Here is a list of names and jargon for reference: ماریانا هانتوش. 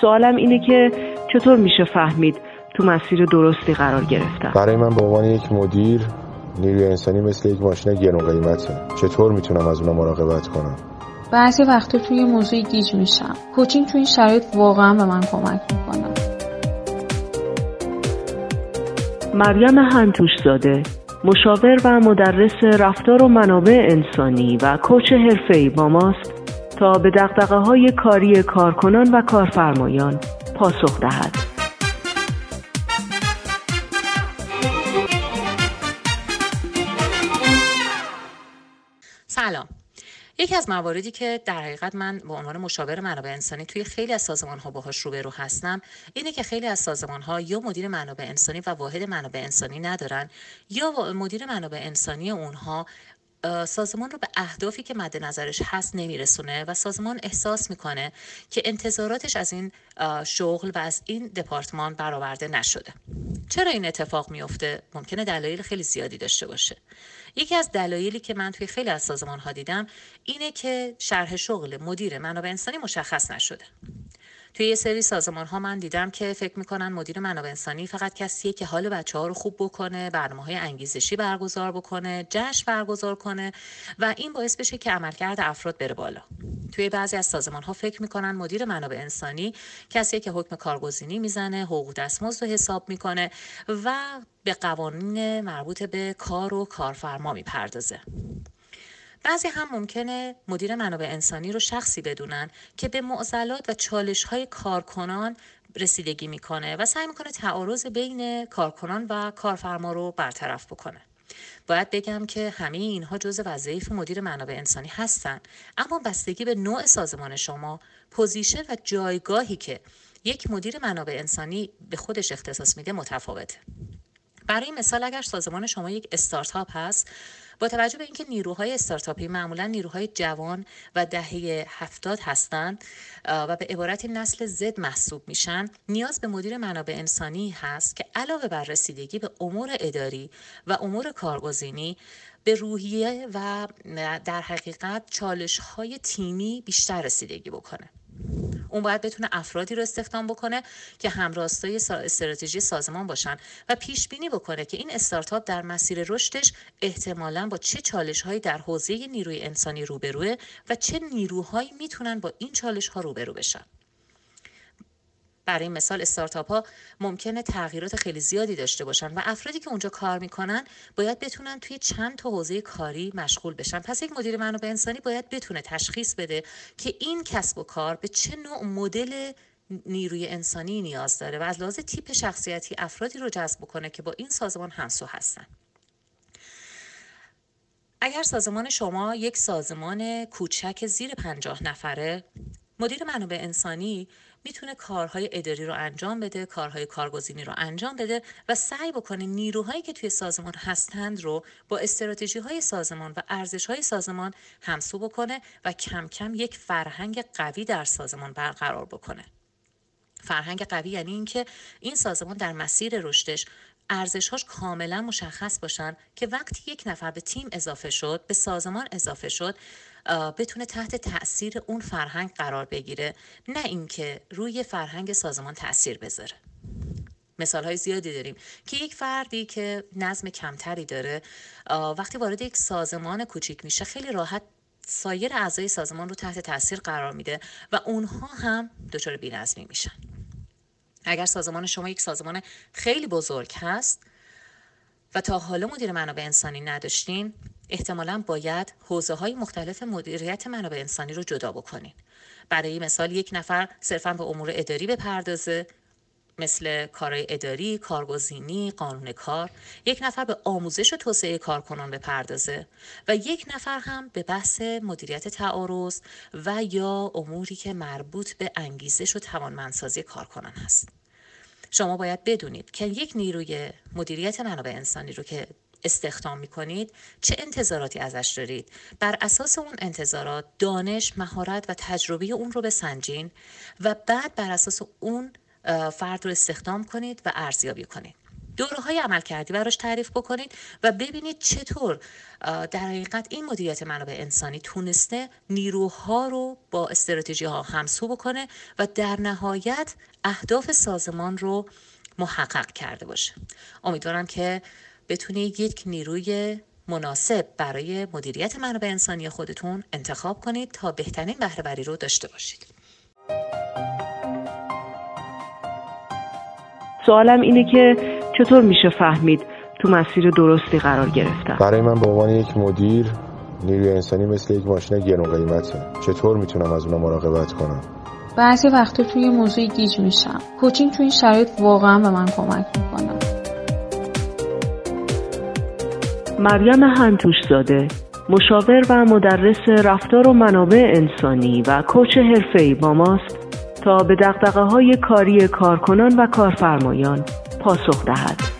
سوالم اینه که چطور میشه فهمید تو مسیر درستی قرار گرفتم؟ برای من به عنوان یک مدیر نیروی انسانی مثل یک ماشین گرون قیمته. چطور میتونم از اونها مراقبت کنم؟ بعضی وقتا توی موضوعی گیج میشم. کوچینگ تو این شرایط واقعا به من کمک میکنه. ماریانا هانتوش زاده، مشاور و مدرس رفتار و منابع انسانی و کوچ حرفه‌ای با ماست تا به دغدغه‌های کاری کارکنان و کارفرمایان پاسخ دهد. سلام. یکی از مواردی که در حقیقت من به عنوان مشاور منابع انسانی توی خیلی از سازمان‌ها باهاش روبرو هستم اینه که خیلی از سازمان‌ها یا مدیر منابع انسانی و واحد منابع انسانی ندارن یا مدیر منابع انسانی اونها سازمان رو به اهدافی که مد نظرش هست نمیرسونه و سازمان احساس میکنه که انتظاراتش از این شغل و از این دپارتمان برآورده نشده. چرا این اتفاق میفته؟ ممکنه دلایل خیلی زیادی داشته باشه. یکی از دلایلی که من توی خیلی از سازمان‌ها دیدم اینه که شرح شغل مدیر منابع انسانی مشخص نشده. توی یه سری سازمان‌ها من دیدم که فکر می‌کنن مدیر منابع انسانی فقط کسیه که حال بچه‌ها رو خوب بکنه، برنامه‌های انگیزشی برگزار بکنه، جشن برگزار کنه و این باعث بشه که عملکرد افراد بره بالا. توی بعضی از سازمان‌ها فکر می‌کنن مدیر منابع انسانی کسیه که حکم کارگزینی میزنه، حقوق دستمزد رو حساب می‌کنه و به قوانین مربوط به کار و کارفرما می‌پردازه. بعضی هم ممکنه مدیر منابع انسانی رو شخصی بدونن که به معضلات و چالش‌های کارکنان رسیدگی میکنه و سعی میکنه تعارض بین کارکنان و کارفرما رو برطرف بکنه. باید بگم که همه اینها جزء وظایف مدیر منابع انسانی هستن، اما بستگی به نوع سازمان شما، پوزیشن و جایگاهی که یک مدیر منابع انسانی به خودش اختصاص میده متفاوته. برای مثال اگر سازمان شما یک استارتاپ هست، با توجه به اینکه نیروهای استارتاپی معمولا نیروهای جوان و دهه 70 هستند و به عبارتی نسل Z محسوب میشن، نیاز به مدیر منابع انسانی هست که علاوه بر رسیدگی به امور اداری و امور کارگزینی به روحیه و در حقیقت چالش‌های تیمی بیشتر رسیدگی بکنه. اون باید بتونه افرادی رو استخدام بکنه که همراستای استراتژی سازمان باشن و پیش بینی بکنه که این استارتاپ در مسیر رشدش احتمالاً با چه چالش‌هایی در حوزه نیروی انسانی روبروه و چه نیروهایی میتونن با این چالش‌ها روبرو بشن. برای مثال استارتاپ‌ها ممکنه تغییرات خیلی زیادی داشته باشن و افرادی که اونجا کار میکنن باید بتونن توی چند تا حوزه کاری مشغول بشن. پس یک مدیر منابع انسانی باید بتونه تشخیص بده که این کسب و کار به چه نوع مدل نیروی انسانی نیاز داره و از لحاظ تیپ شخصیتی افرادی رو جذب کنه که با این سازمان همسو هستن. اگر سازمان شما یک سازمان کوچک زیر 50 نفره، مدیر منابع انسانی میتونه کارهای اداری رو انجام بده، کارهای کارگزینی رو انجام بده و سعی بکنه نیروهایی که توی سازمان هستند رو با استراتژی‌های سازمان و ارزش‌های سازمان همسو بکنه و کم کم یک فرهنگ قوی در سازمان برقرار بکنه. فرهنگ قوی یعنی اینکه این سازمان در مسیر رشدش ارزش‌هاش کاملا مشخص باشن که وقتی یک نفر به تیم اضافه شد، به سازمان اضافه شد، بتونه تحت تأثیر اون فرهنگ قرار بگیره، نه اینکه روی فرهنگ سازمان تأثیر بذاره. مثال‌های زیادی داریم که یک فردی که نظم کمتری داره، وقتی وارد یک سازمان کوچیک میشه خیلی راحت سایر اعضای سازمان رو تحت تأثیر قرار میده و اونها هم دچار بی‌نظمی میشن. اگر سازمان شما یک سازمان خیلی بزرگ هست و تا حالا مدیر منابع انسانی نداشتین، احتمالاً باید حوزه‌های مختلف مدیریت منابع انسانی رو جدا بکنین. برای مثال یک نفر صرفاً به امور اداری بپردازه، مثل کارهای اداری، کارگزینی، قانون کار، یک نفر به آموزش و توسعه کارکنان بپردازه و یک نفر هم به بحث مدیریت تعارض و یا اموری که مربوط به انگیزش و توانمندسازی کارکنان هست. شما باید بدونید که یک نیروی مدیریت منابع انسانی رو که استخدام می‌کنید چه انتظاراتی ازش دارید. بر اساس اون انتظارات، دانش، مهارت و تجربه اون رو بسنجین و بعد بر اساس اون فرد رو استخدام کنید و ارزیابی کنید. دوره‌های عملکردی براش تعریف بکنید و ببینید چطور در حقیقت این مدیریت منابع انسانی تونسته نیروها رو با استراتژی‌ها همسو بکنه و در نهایت اهداف سازمان رو محقق کرده باشه. امیدوارم که بتونید یک نیروی مناسب برای مدیریت منابع انسانی خودتون انتخاب کنید تا بهترین بهره‌وری رو داشته باشید. سوالم اینه که چطور میشه فهمید تو مسیر درستی قرار گرفتم؟ برای من به عنوان یک مدیر، نیروی انسانی مثل یک ماشین گرون قیمته. چطور میتونم از اون مراقبت کنم؟ بعضی وقتا توی موضوعی گیج میشم. کوچینگ توی این شرایط واقعا به من کمک میکنه. ماریانا هانتوش زاده، مشاور و مدرس رفتار و منابع انسانی و کوچ حرفه‌ای با ماست تا به دغدغه‌های کاری کارکنان و کارفرمایان پاسخ دهد.